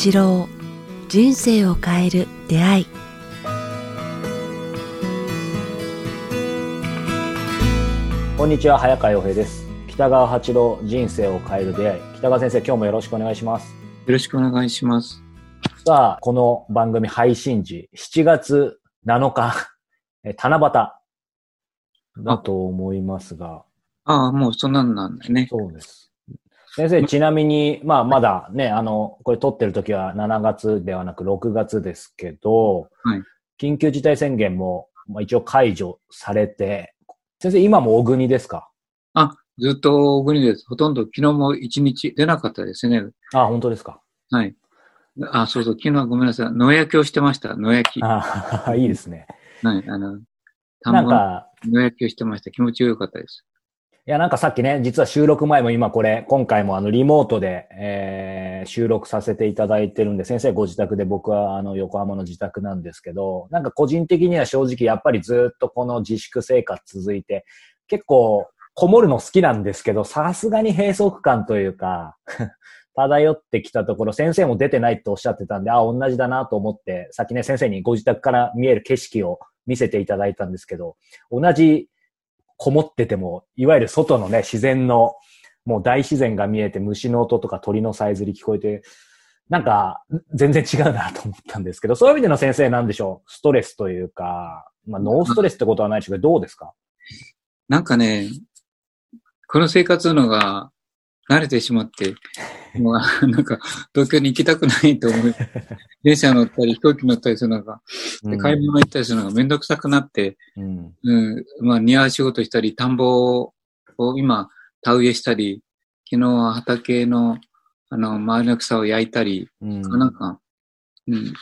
一郎、人生を変える出会い。こんにちは、早川洋平です。北川八郎、人生を変える出会い。北川先生、今日もよろしくお願いします。よろしくお願いします。さあ、この番組配信時7月7日七夕だと思いますが、もうそんなんなんだね。そうです。先生、ちなみに、まだね、これ撮ってる時は7月ではなく6月ですけど、はい、緊急事態宣言も、一応解除されて、先生、今も小国ですか？ずっと小国です。ほとんど昨日も1日出なかったですね。本当ですか？はい。そうそう、昨日はごめんなさい。野焼きをしてました。野焼き。いいですね。はい。田んぼの野焼きをしてました。気持ちよかったです。いや、なんかさっきね、実は収録前も今回もリモートで、収録させていただいてるんで、先生ご自宅で、僕は横浜の自宅なんですけど、なんか個人的には正直やっぱりずっとこの自粛生活続いて、結構こもるの好きなんですけど、さすがに閉塞感というか漂ってきたところ、先生も出てないとおっしゃってたんで、同じだなと思って、さっきね、先生にご自宅から見える景色を見せていただいたんですけど、同じこもってても、いわゆる外のね、自然の、もう大自然が見えて、虫の音とか鳥のさえずり聞こえて、なんか、全然違うなと思ったんですけど、そういう意味での先生、なんでしょう、ストレスというか、ノーストレスってことはないでしょうけど、どうですか？なんかね、この生活のが慣れてしまって、もうなんか、東京に行きたくないと思う。電車乗ったり、飛行機乗ったりするのが、買い物行ったりするのがめんどくさくなって、庭仕事したり、田んぼを今、田植えしたり、昨日は畑の、周りの草を焼いたり、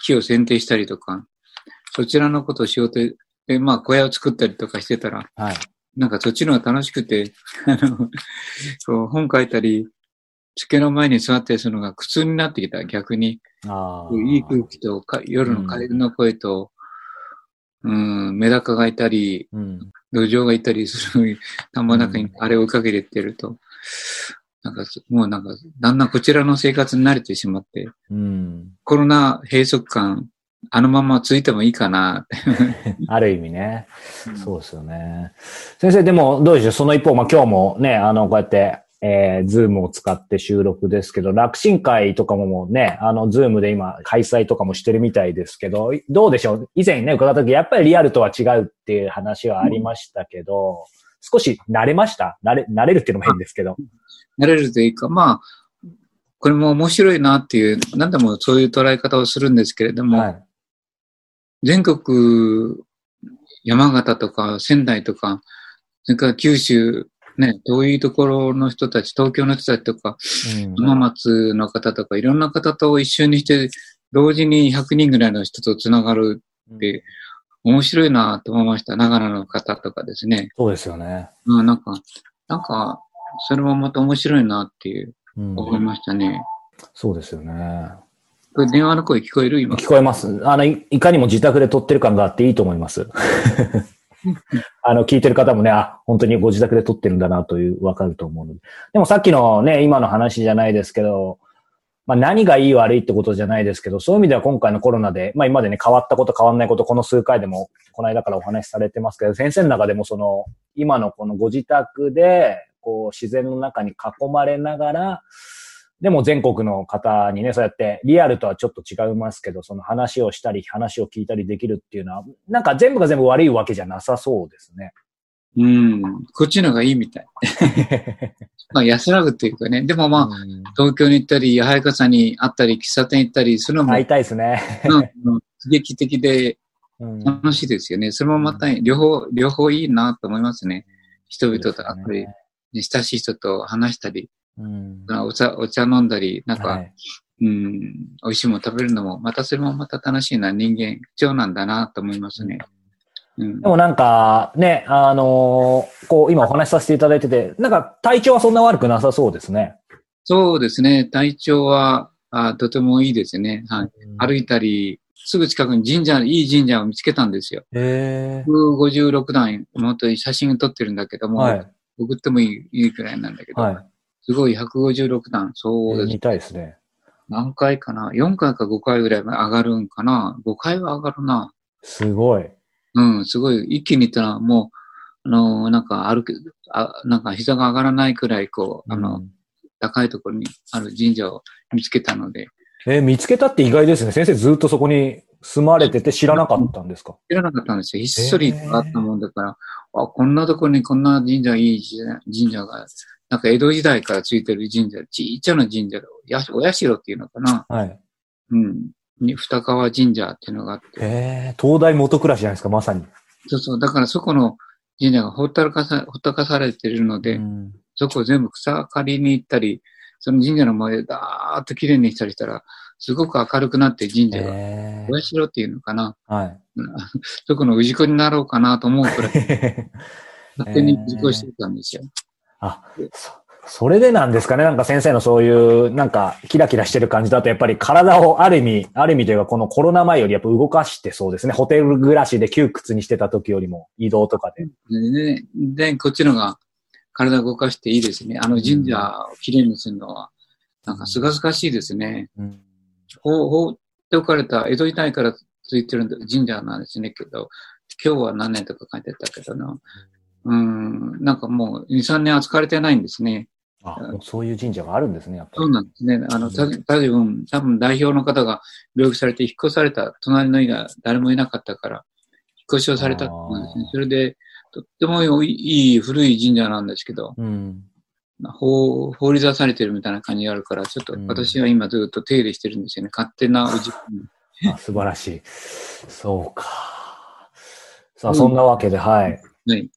木を剪定したりとか、そちらのことを仕事で、小屋を作ったりとかしてたら、なんかそっちのが楽しくて、こう本書いたり、机の前に座ったりするのが苦痛になってきた、逆に。いい空気と夜のカエルの声と、メダカがいたり、土壌がいたりする、田んぼの中にあれを追いかけていってると、だんだんこちらの生活に慣れてしまって、コロナ閉塞感、ままついてもいいかなある意味ね。そうですよね。先生、でもどうでしょう、その一方、今日もね、こうやって、ズームを使って収録ですけど、楽神会とかもね、ズームで今開催とかもしてるみたいですけど、どうでしょう、以前ね、伺った時、やっぱりリアルとは違うっていう話はありましたけど、少し慣れました？慣れるっていうのも変ですけど。慣れるというか、これも面白いなっていう、何でもそういう捉え方をするんですけれども、全国、山形とか仙台とか、それから九州、遠いところの人たち、東京の人たちとか、浜松の方とか、いろんな方と一緒にして、同時に100人ぐらいの人とつながるって、面白いなと思いました。長野の方とかですね。そうですよね。なんか、それもまた面白いなっていう、思いましたね。そうですよね。これ電話の声聞こえる？今聞こえます。いかにも自宅で撮ってる感があっていいと思います聞いてる方もね、本当にご自宅で撮ってるんだなという、わかると思うので。でもさっきのね、今の話じゃないですけど、何がいい悪いってことじゃないですけど、そういう意味では今回のコロナで、今までね、変わったこと変わんないこと、この数回でもこの間からお話しされてますけど、先生の中でも今のこのご自宅でこう自然の中に囲まれながら、でも全国の方にね、そうやってリアルとはちょっと違いますけど、その話をしたり、話を聞いたりできるっていうのは、なんか全部が全部悪いわけじゃなさそうですね。こっちのがいいみたい。安らぐというかね。でも東京に行ったり、早川さんに会ったり、喫茶店行ったり、それも。会いたいですね。刺激的で楽しいですよね。それもまた両方いいなと思いますね。人々と会ったり、親しい人と話したり。お茶飲んだり、美味しいもの食べるのも、それもまた楽しいな、人間、貴重なんだな、と思いますね。でもなんか、ね、今お話しさせていただいてて、なんか体調はそんな悪くなさそうですね。そうですね、体調は、とてもいいですね。はい。歩いたり、すぐ近くにいい神社を見つけたんですよ。156段、本当に写真撮ってるんだけども、送ってもいいくらいなんだけど。すごい156段、そうです。見たいですね。何回かな ?4 回か5回ぐらい上がるんかな ?5 回は上がるな。すごい。うん、すごい。一気にいったら、もう、なんか歩き、なんか膝が上がらないくらい、こう、高いところにある神社を見つけたので。見つけたって意外ですね。先生ずっとそこに住まれてて知らなかったんですか？知らなかったんですよ。ひっそりあったもんだから、あ、こんなところにこんな神社、いい神社が、なんか江戸時代からついてる神社、ちっちゃな神社で、お社っていうのかな。はい。うん。二川神社っていうのがあって。東大元暮らしじゃないですか、まさに。そうそう。だからそこの神社がほったらかされてるので、うん、そこを全部草刈りに行ったり、その神社の前でダーッと綺麗にしたりしたら、すごく明るくなって神社が、お社っていうのかな。はい。そこの氏子になろうかなと思うくらい、勝手に氏子してたんですよ。あ、それでなんですかね。なんか先生のそういう、なんかキラキラしてる感じだと、やっぱり体をある意味というか、このコロナ前よりやっぱ動かしてそうですね。ホテル暮らしで窮屈にしてた時よりも、移動とかで。で、こっちのが、体を動かしていいですね。あの神社をきれいにするのは、なんかすがすがしいですね。放っておかれた、江戸時代から続いてる神社なんですね。けど、今日は何年とか書いてたけどな。なんかもう2、3年扱われてないんですね。あ、そういう神社があるんですね、やっぱり。そうなんですね。多分代表の方が病気されて引っ越された、隣の家が誰もいなかったから、引っ越しをされたんですね。それで、とってもいい古い神社なんですけど、放り出されてるみたいな感じがあるから、ちょっと私は今ずっと手入れしてるんですよね。勝手なおじい。あ、素晴らしい。そうか。さあ、そんなわけで、はい。はい。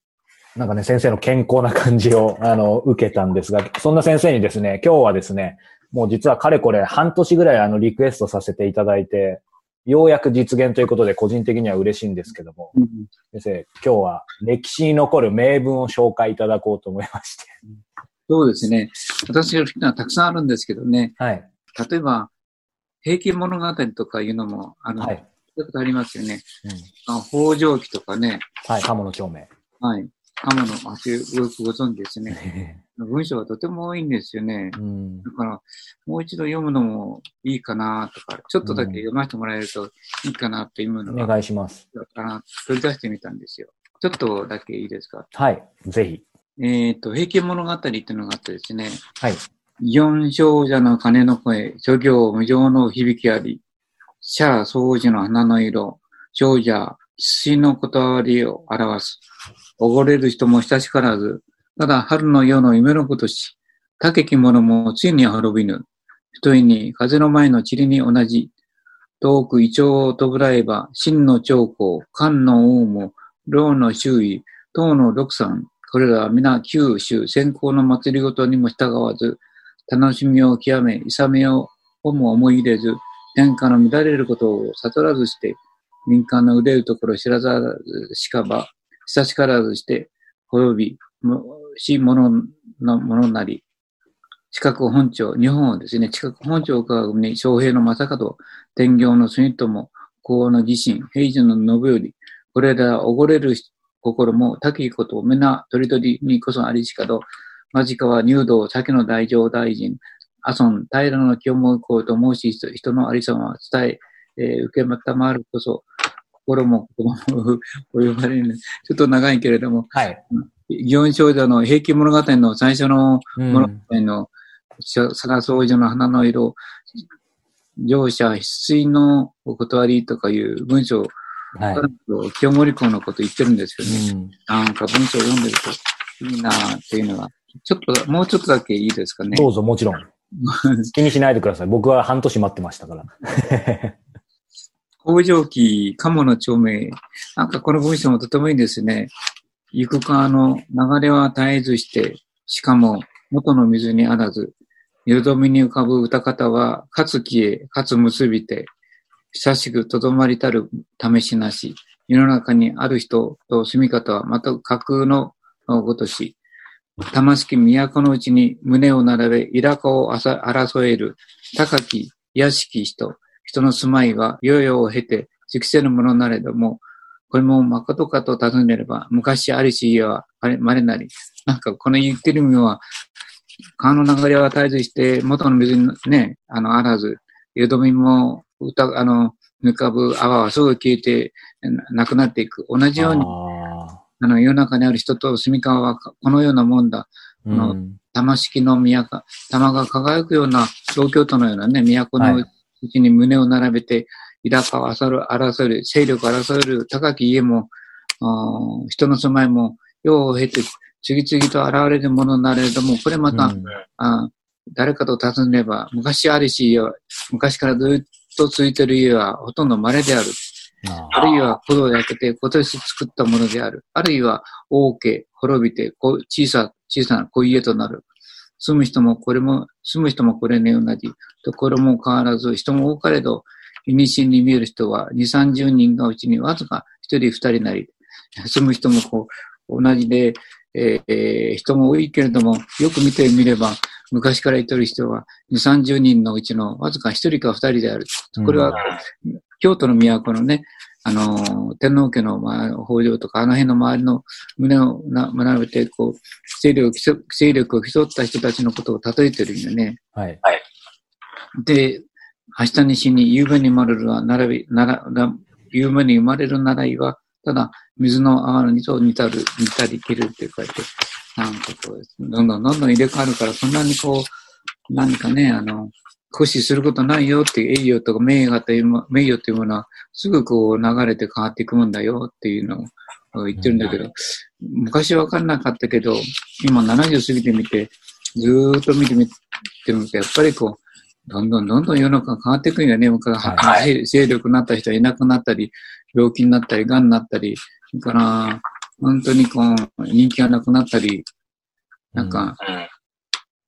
なんかね、先生の健康な感じを、受けたんですが、そんな先生にですね、今日はですね、もう実はかれこれ半年ぐらいリクエストさせていただいて、ようやく実現ということで個人的には嬉しいんですけども、先生、今日は歴史に残る名文を紹介いただこうと思いまして。そうですね。私が好きなのはたくさんあるんですけどね。はい。例えば、平家物語とかいうのも、はい、ありますよね。北条記とかね。はい、鴨の長明。はい。鴨の橋、よくご存知ですね。文章がとても多いんですよね。だから、もう一度読むのもいいかなとか、ちょっとだけ読ませてもらえるといいかなっていうのが、お願いします。取り出してみたんですよ。ちょっとだけいいですか？はい、ぜひ。平家物語っていうのがあってですね。はい。四少女の鐘の声、諸行無常の響きあり、社宗樹の花の色、少女、水の断りを表す。溺れる人も親しからず、ただ春の夜の夢のことし、竹き者もついに滅びぬ。ひといに風の前の塵に同じ。遠くイチョウをとぶらえば、真の長江、漢の王も、老の周囲、唐の六山。これらは皆九州、先行の祭りごとにも従わず、楽しみを極め、勇めをも思い入れず、天下の乱れることを悟らずして、民間の腕るところ知らざるしかば、久しからずして滅びしものなり、近く本庁を伺うに、昌平の正門、天行の住友、公の義臣、平治の信頼、これらおごれる心も、滝きことをめなとりどりにこそありしかど、間近は入道、先の大乗大臣、阿孫、平の清盛公と申し人のありさまは伝え、受けまたまるこそ、心も心もお呼ばれる。ちょっと長いけれども、はい。祇園少女の平家物語の最初の物語の、探す王女の花の色、乗車必水のお断りとかいう文章、はい、清盛公のこと言ってるんですけどね。なんか文章を読んでるといいなっていうのは、もうちょっとだけいいですかね。どうぞ、もちろん。気にしないでください。僕は半年待ってましたから。北条記、鴨の長明。なんかこの文章もとてもいいですね。行く川の流れは絶えずして、しかも元の水にあらず、よどみに浮かぶ歌方は、かつ消え、かつ結びて、久しくとどまりたる試しなし、世の中にある人と住み方はまた架空のごとし、玉しき都のうちに胸を並べ、いらかを争える、高き、卑しき人、人の住まいは、世々を経て、尽きせぬものなれども、これも誠かと尋ねれば、昔ありし家は、あれ、稀なり。なんか、この言ってる意味は、川の流れは絶えずして、元の水にね、あらず、よどみも、ぬかぶ泡はすぐ消えて、なくなっていく。同じように、世の中にある人と住川はこのようなもんだ。玉式の都、玉が輝くような、東京都のようなね、都のうちに胸を並べて、はい、日高を争える、勢力を争える、高き家も、人の住まいも、世を経て、次々と現れるものなれども、これまた、誰かと尋ねれば、昔ありし家は、昔からずっと続いている家は、ほとんど稀である。あるいは、古道焼けて、今年作ったものである。あるいは、大家、滅びて、小さな小家となる。住む人もこれに同じ。ところも変わらず、人も多かれど、古に見える人は、20、30人がうちにわずか1人、2人なり。住む人も同じで、人も多いけれども、よく見てみれば、昔から言っている人は、20、30人のうちのわずか1人か2人である。これは、京都の都のね、天皇家の北条とか、あの辺の周りの胸を並べて、勢力を競った人たちのことを例えてるんだよね。はい。で、明日に死に、夕べに生まれるならいは、ただ、水の泡に似たり切るっていうか、どんどん入れ替わるから、そんなに何かね、固執することないよっていう栄誉とか名誉というものは、すぐ流れて変わっていくもんだよっていうのを言ってるんだけど、昔わかんなかったけど、今70過ぎてみて、ずーっと見てみても、やっぱりどんどん世の中が変わっていくんだよね。勢力になった人はいなくなったり、病気になったり、癌になったり、それから、本当に人気がなくなったり、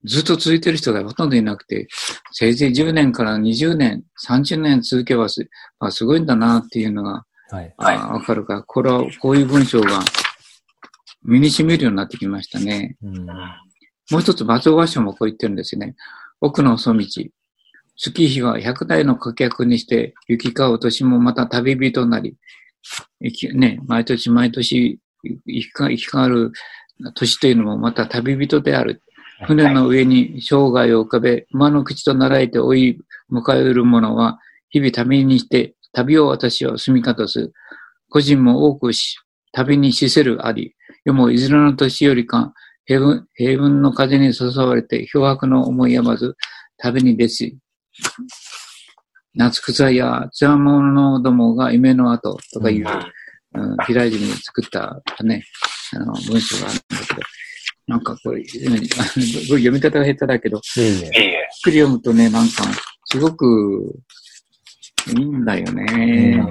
ずっと続いてる人がほとんどいなくて、せいぜい10年から20年、30年続けばすごいんだなっていうのが、わかるから、こういう文章が身に染みるようになってきましたね。もう一つ、松尾芭蕉もこう言ってるんですよね。奥の細道。月日は100代の顧客にして、行き交う年もまた旅人なり、毎年、行き交う年というのもまた旅人である。船の上に生涯を浮かべ、馬の口と習えて追い迎える者は、日々旅にして、旅を私は住みかとする。個人も多くし、旅に死せるあり。世もいずれの年よりか、平文の風に誘われて、漂泊の思いやまず、旅に出し。夏草やつわものどもが夢の後とかいう、平泉で作ったね、文章があるんだけど、読み方が下手だけど、ゆっくり読むとね、すごくいいんだよね。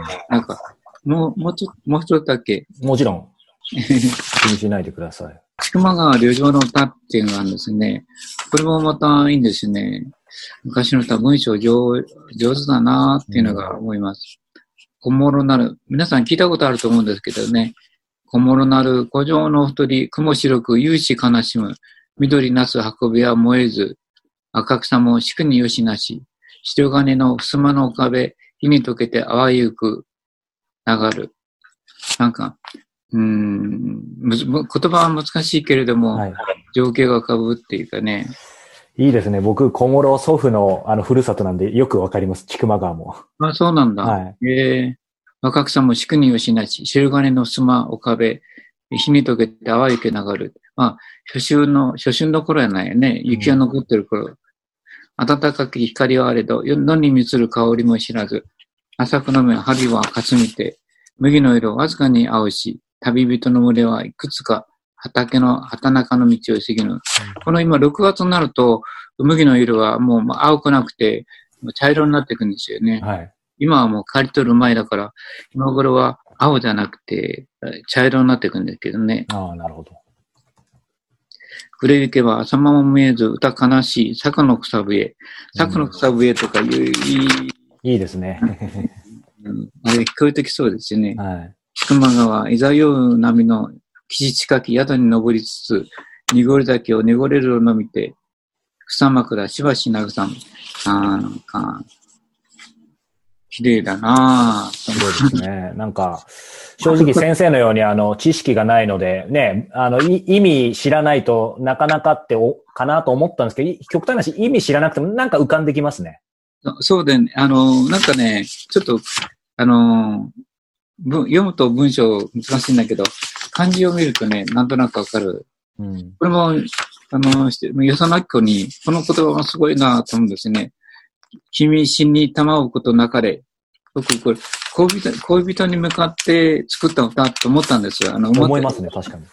もう一つだけ。もちろん。気にしないでください。千曲川旅情の歌っていうのがあるんですね。これもまたいいんですね。昔の歌、文章上手だなっていうのが思います。小諸なる、皆さん聞いたことあると思うんですけどね。小諸なる、古城の太り、雲白く、有志悲しむ。緑なす運びは燃えず。赤草もしくによしなし。白金の襖の岡部、火に溶けて淡ゆく、流る。言葉は難しいけれども、情景が浮かぶっていうかね。いいですね。僕、小諸祖父のふるさとなんでよくわかります。千曲川も。あ、そうなんだ。若草もしくによしなし、白金の襖岡部、火に溶けて淡雪流る。初春の頃やないよね。雪が残ってる頃。暖かき光はあれど、野に満つる香りも知らず。浅くの目、春はかすみて。麦の色わずかに青し、旅人の群れはいくつか畑中の道を過ぎる。この今6月になると、麦の色はもう青くなくて、茶色になっていくんですよね。今はもう刈り取る前だから、今頃は青じゃなくて、茶色になっていくんですけどね。ああ、なるほど。暮れ行けば朝間も見えず、歌悲しい、柵の草笛とかいう、いいですね。あれ聞こえてきそうですよね。千曲川、いざよう波の岸近き宿に登りつつ、濁り酒を濁れるのを見て、草枕しばし慰む。綺麗だなぁ。そうですね。なんか、正直先生のように知識がないので、ね、意味知らないとなかなかかなと思ったんですけど、極端な話、意味知らなくてもなんか浮かんできますね。そうでね、なんかね、ちょっと、読むと文章難しいんだけど、漢字を見るとね、なんとなくわかる。うん、これも、与謝野晶子に、この言葉がすごいなと思うんですね。君死にたまうことなかれ。僕、これ、恋人に向かって作った歌と思ったんですよ。思いますね、確かに。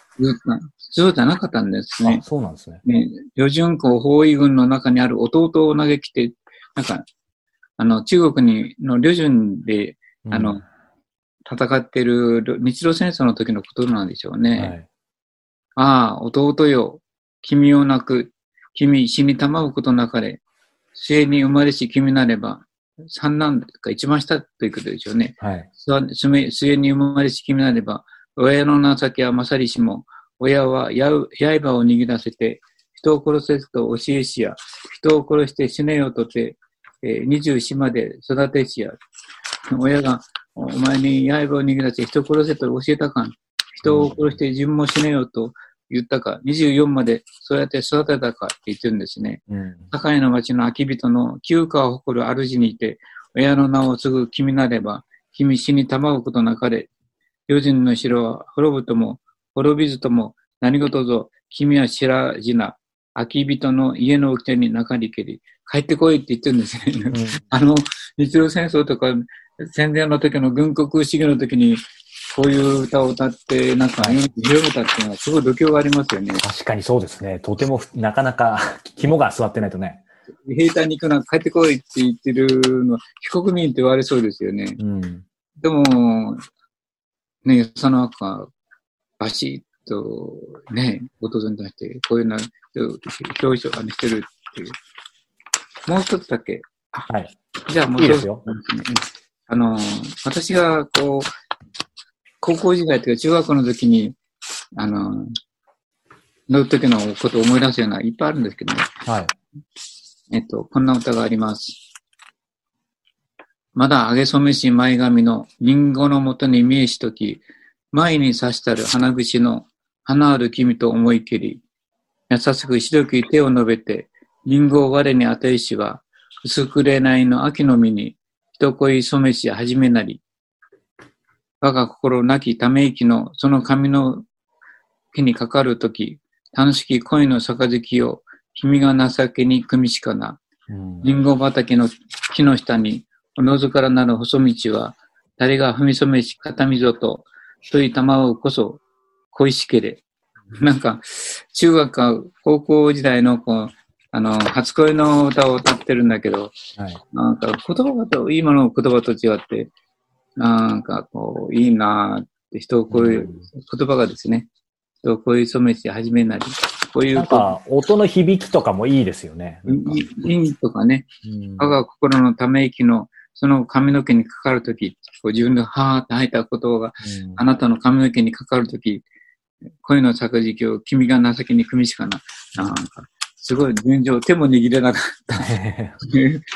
そうじゃなかったんですね。そうなんですね。ね、旅順港包囲軍の中にある弟を嘆きて、なんか、中国の旅順で、戦っている日露戦争の時のことなんでしょうね。はい、ああ、弟よ、君を泣く、君死にたまうことなかれ。生に生まれし君なれば、三男が一番下ということでしょうね。はい。末に生まれし君なれば、親の情けは勝りしも、親は刃を握らせて、人を殺せずと教えしや、人を殺して死ねよとて、24まで育てしや、親がお前に刃を握らせて人を殺せと教えたかん、人を殺して自分も死ねよと言ったか、24までそうやって育てたかって言ってるんですね。堺の町の秋人の旧家を誇る主にいて、親の名を継ぐ君なれば、君死にたまうことなかれ。余人の城は滅ぶとも、滅びずとも、何事ぞ、君は白地な、秋人の家の掟に中に蹴り、帰ってこいって言ってるんですね。日露戦争とか、戦前の時の軍国主義の時に、こういう歌を歌って、なんか、広めたっていうのは、すごい度胸がありますよね。確かにそうですね。とても、なかなか、肝が据わってないとね。兵隊に行くな、帰ってこいって言ってるのは、非国民って言われそうですよね。うん、でも、ね、その中、バシッと、ね、弟に対して、こういうのは、表彰してるっていう。もう一つだけ。はい。じゃあ、もう一つ。いいですよ。私が、こう、高校時代というか中学の時に、の時のことを思い出すような、いっぱいあるんですけどね。はい。こんな歌があります。まだあげそめし前髪のリンゴのもとに見えしとき、前に差したる花串の花ある君と思いきり、優しく白き手を伸べて、リンゴを我に当てしは、薄くれないの秋の実に、人恋染めしはじめなり、我が心なきため息のその髪の毛にかかるとき、楽しき恋の杯を君が情けに組みしかな。リンゴ畑の木の下に、おのずからなる細道は、誰が踏み染めし片溝と、といたまをこそ恋しけれ。なんか、中学か高校時代の初恋の歌を歌ってるんだけど、はい、なんか言葉と、今の言葉と違って、なんかこう、いいなぁって人をこういう言葉がですね、人をこういう染めし始めなり、こういう。なんか音の響きとかもいいですよね。いいとかね、我が心のため息のその髪の毛にかかるとき、自分のはーって吐いた言葉が、あなたの髪の毛にかかるとき、恋の咲く時期を君が情けに組みしかな。なんか、すごい順調、手も握れなかった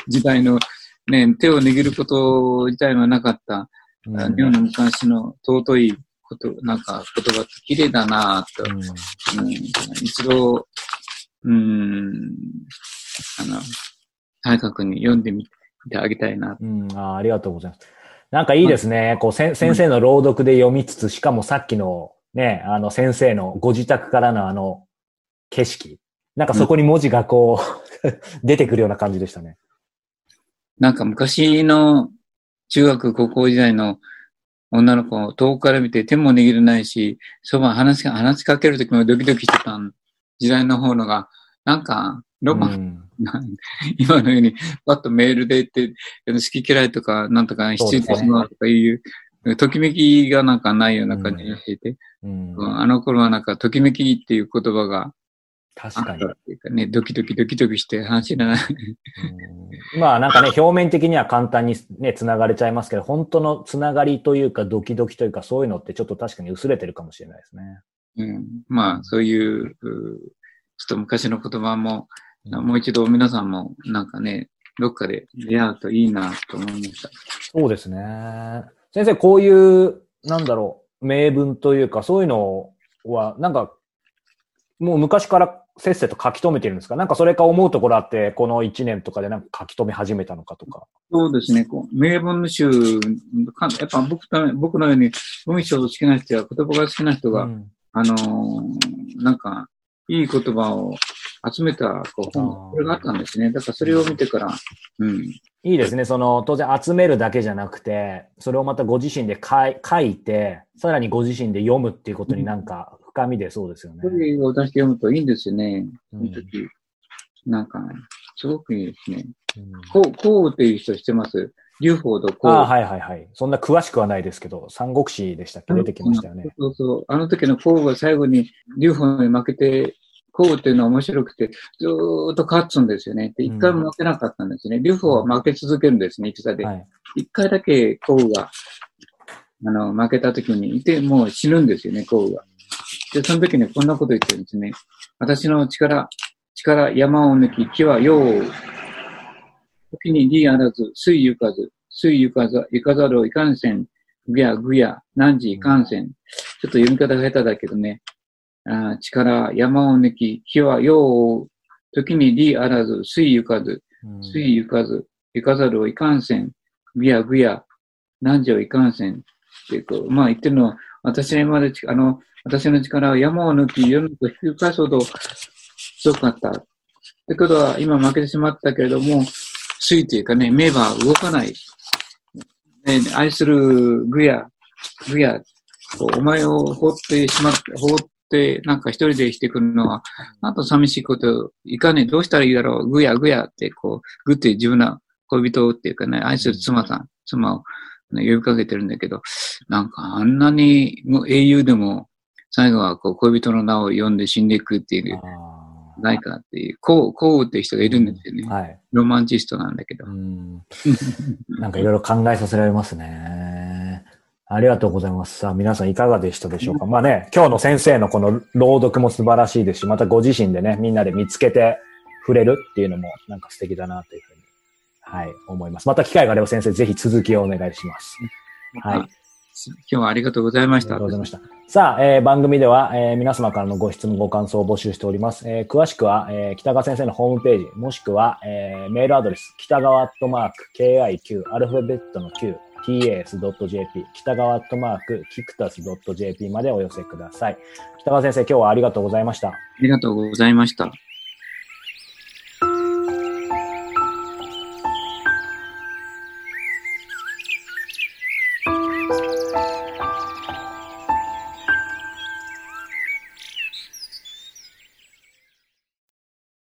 時代の、ね、手を握ること自体はなかった、日本の昔の尊いこと、なんか言葉って綺麗だなぁと、一度、大河君に読んでみてあげたいな、ありがとうございます。なんかいいですね。こう先生の朗読で読みつつ、しかもさっきのね、先生のご自宅からの景色。なんかそこに文字がこう、出てくるような感じでしたね。なんか昔の中学高校時代の女の子を遠くから見て手も握れないし、そば話しかけるときもドキドキしてた時代の方のが、なんかロマン、今のようにパッとメールで言って、好き嫌いとかなんとか必要としまうとかいう、ときめきがなんかないような感じがしてて、あの頃はなんかときめきっていう言葉が、確かに。ね、ドキドキして話しない。まあなんかね、表面的には簡単にね、繋がれちゃいますけど、本当の繋がりというか、ドキドキというか、そういうのってちょっと確かに薄れてるかもしれないですね。まあそういう、ちょっと昔の言葉も、もう一度皆さんもなんかね、どっかで出会うといいなと思いました。そうですね。先生、こういう、なんだろう、名文というか、そういうのは、なんか、もう昔からせっせと書き留めてるんですか？なんかそれか思うところあって、この1年とかでなんか書き留め始めたのかとか。そうですね。こう名文集、やっぱ僕のように文章を好きな人や言葉が好きな人が、うん、なんか、いい言葉を集めたこう本、これがあったんですね。だからそれを見てから、うん。いいですね。その、当然集めるだけじゃなくて、それをまたご自身で書いて、さらにご自身で読むっていうことになんか深みでそうですよね。声を出して読むといいんですよね。その時、なんか、すごくいいですね。こうっていう人してます。劉邦とこう。ああ、はいはいはい。そんな詳しくはないですけど、三国志でしたっけ？出てきましたよね。そうそう。あの時のこうが最後に劉邦に負けて、こうっていうのは面白くて、ずーっと勝つんですよね。で、一回も負けなかったんですね。劉邦は負け続けるんですね、戦で。はい、一回だけこうが、負けた時にいて、もう死ぬんですよね、こうが。で、その時にこんなこと言ってるんですね。私の力、山を抜き、木は世を、時に利あらず、水ゆかざるをいかんせん、ぐや、何時いかんせん。ちょっと読み方が下手だけどね。力、山を抜き、木は世を、時に利あらず、水ゆかず、ゆかざるをいかんせん、ぐや、何時をいかんせん。っていうと、まあ言ってるのは、私の力は山を抜き、世の中をひっくり返すほど強かった。ってことは、今負けてしまったけれども、水というかね、名馬は動かない。ね、愛するぐや、お前を放って、なんか一人でしてくるのは、なんと寂しいこと、いかね、どうしたらいいだろう、ぐやって、こう、ぐって自分の恋人っていうかね、愛する妻を、ね、呼びかけてるんだけど、なんかあんなに英雄でも、最後はこう恋人の名を呼んで死んでいくっていう、ないかっていう、こうっていう人がいるんですよね。はい、ロマンチストなんだけど。なんかいろいろ考えさせられますね。ありがとうございます。さあ、皆さんいかがでしたでしょうか。まあね、今日の先生のこの朗読も素晴らしいですし、またご自身でね、みんなで見つけて触れるっていうのもなんか素敵だなというふうに、はい、思います。また機会があれば先生、ぜひ続きをお願いします。はい。今日はありがとうございました。ありがとうございました。さあ、番組では、皆様からのご質問、ご感想を募集しております。詳しくは、北川先生のホームページ、もしくは、メールアドレス、北川@KIQ、アルファベットの Q、tas.jp、北川@kiktas.jp までお寄せください。北川先生、今日はありがとうございました。ありがとうございました。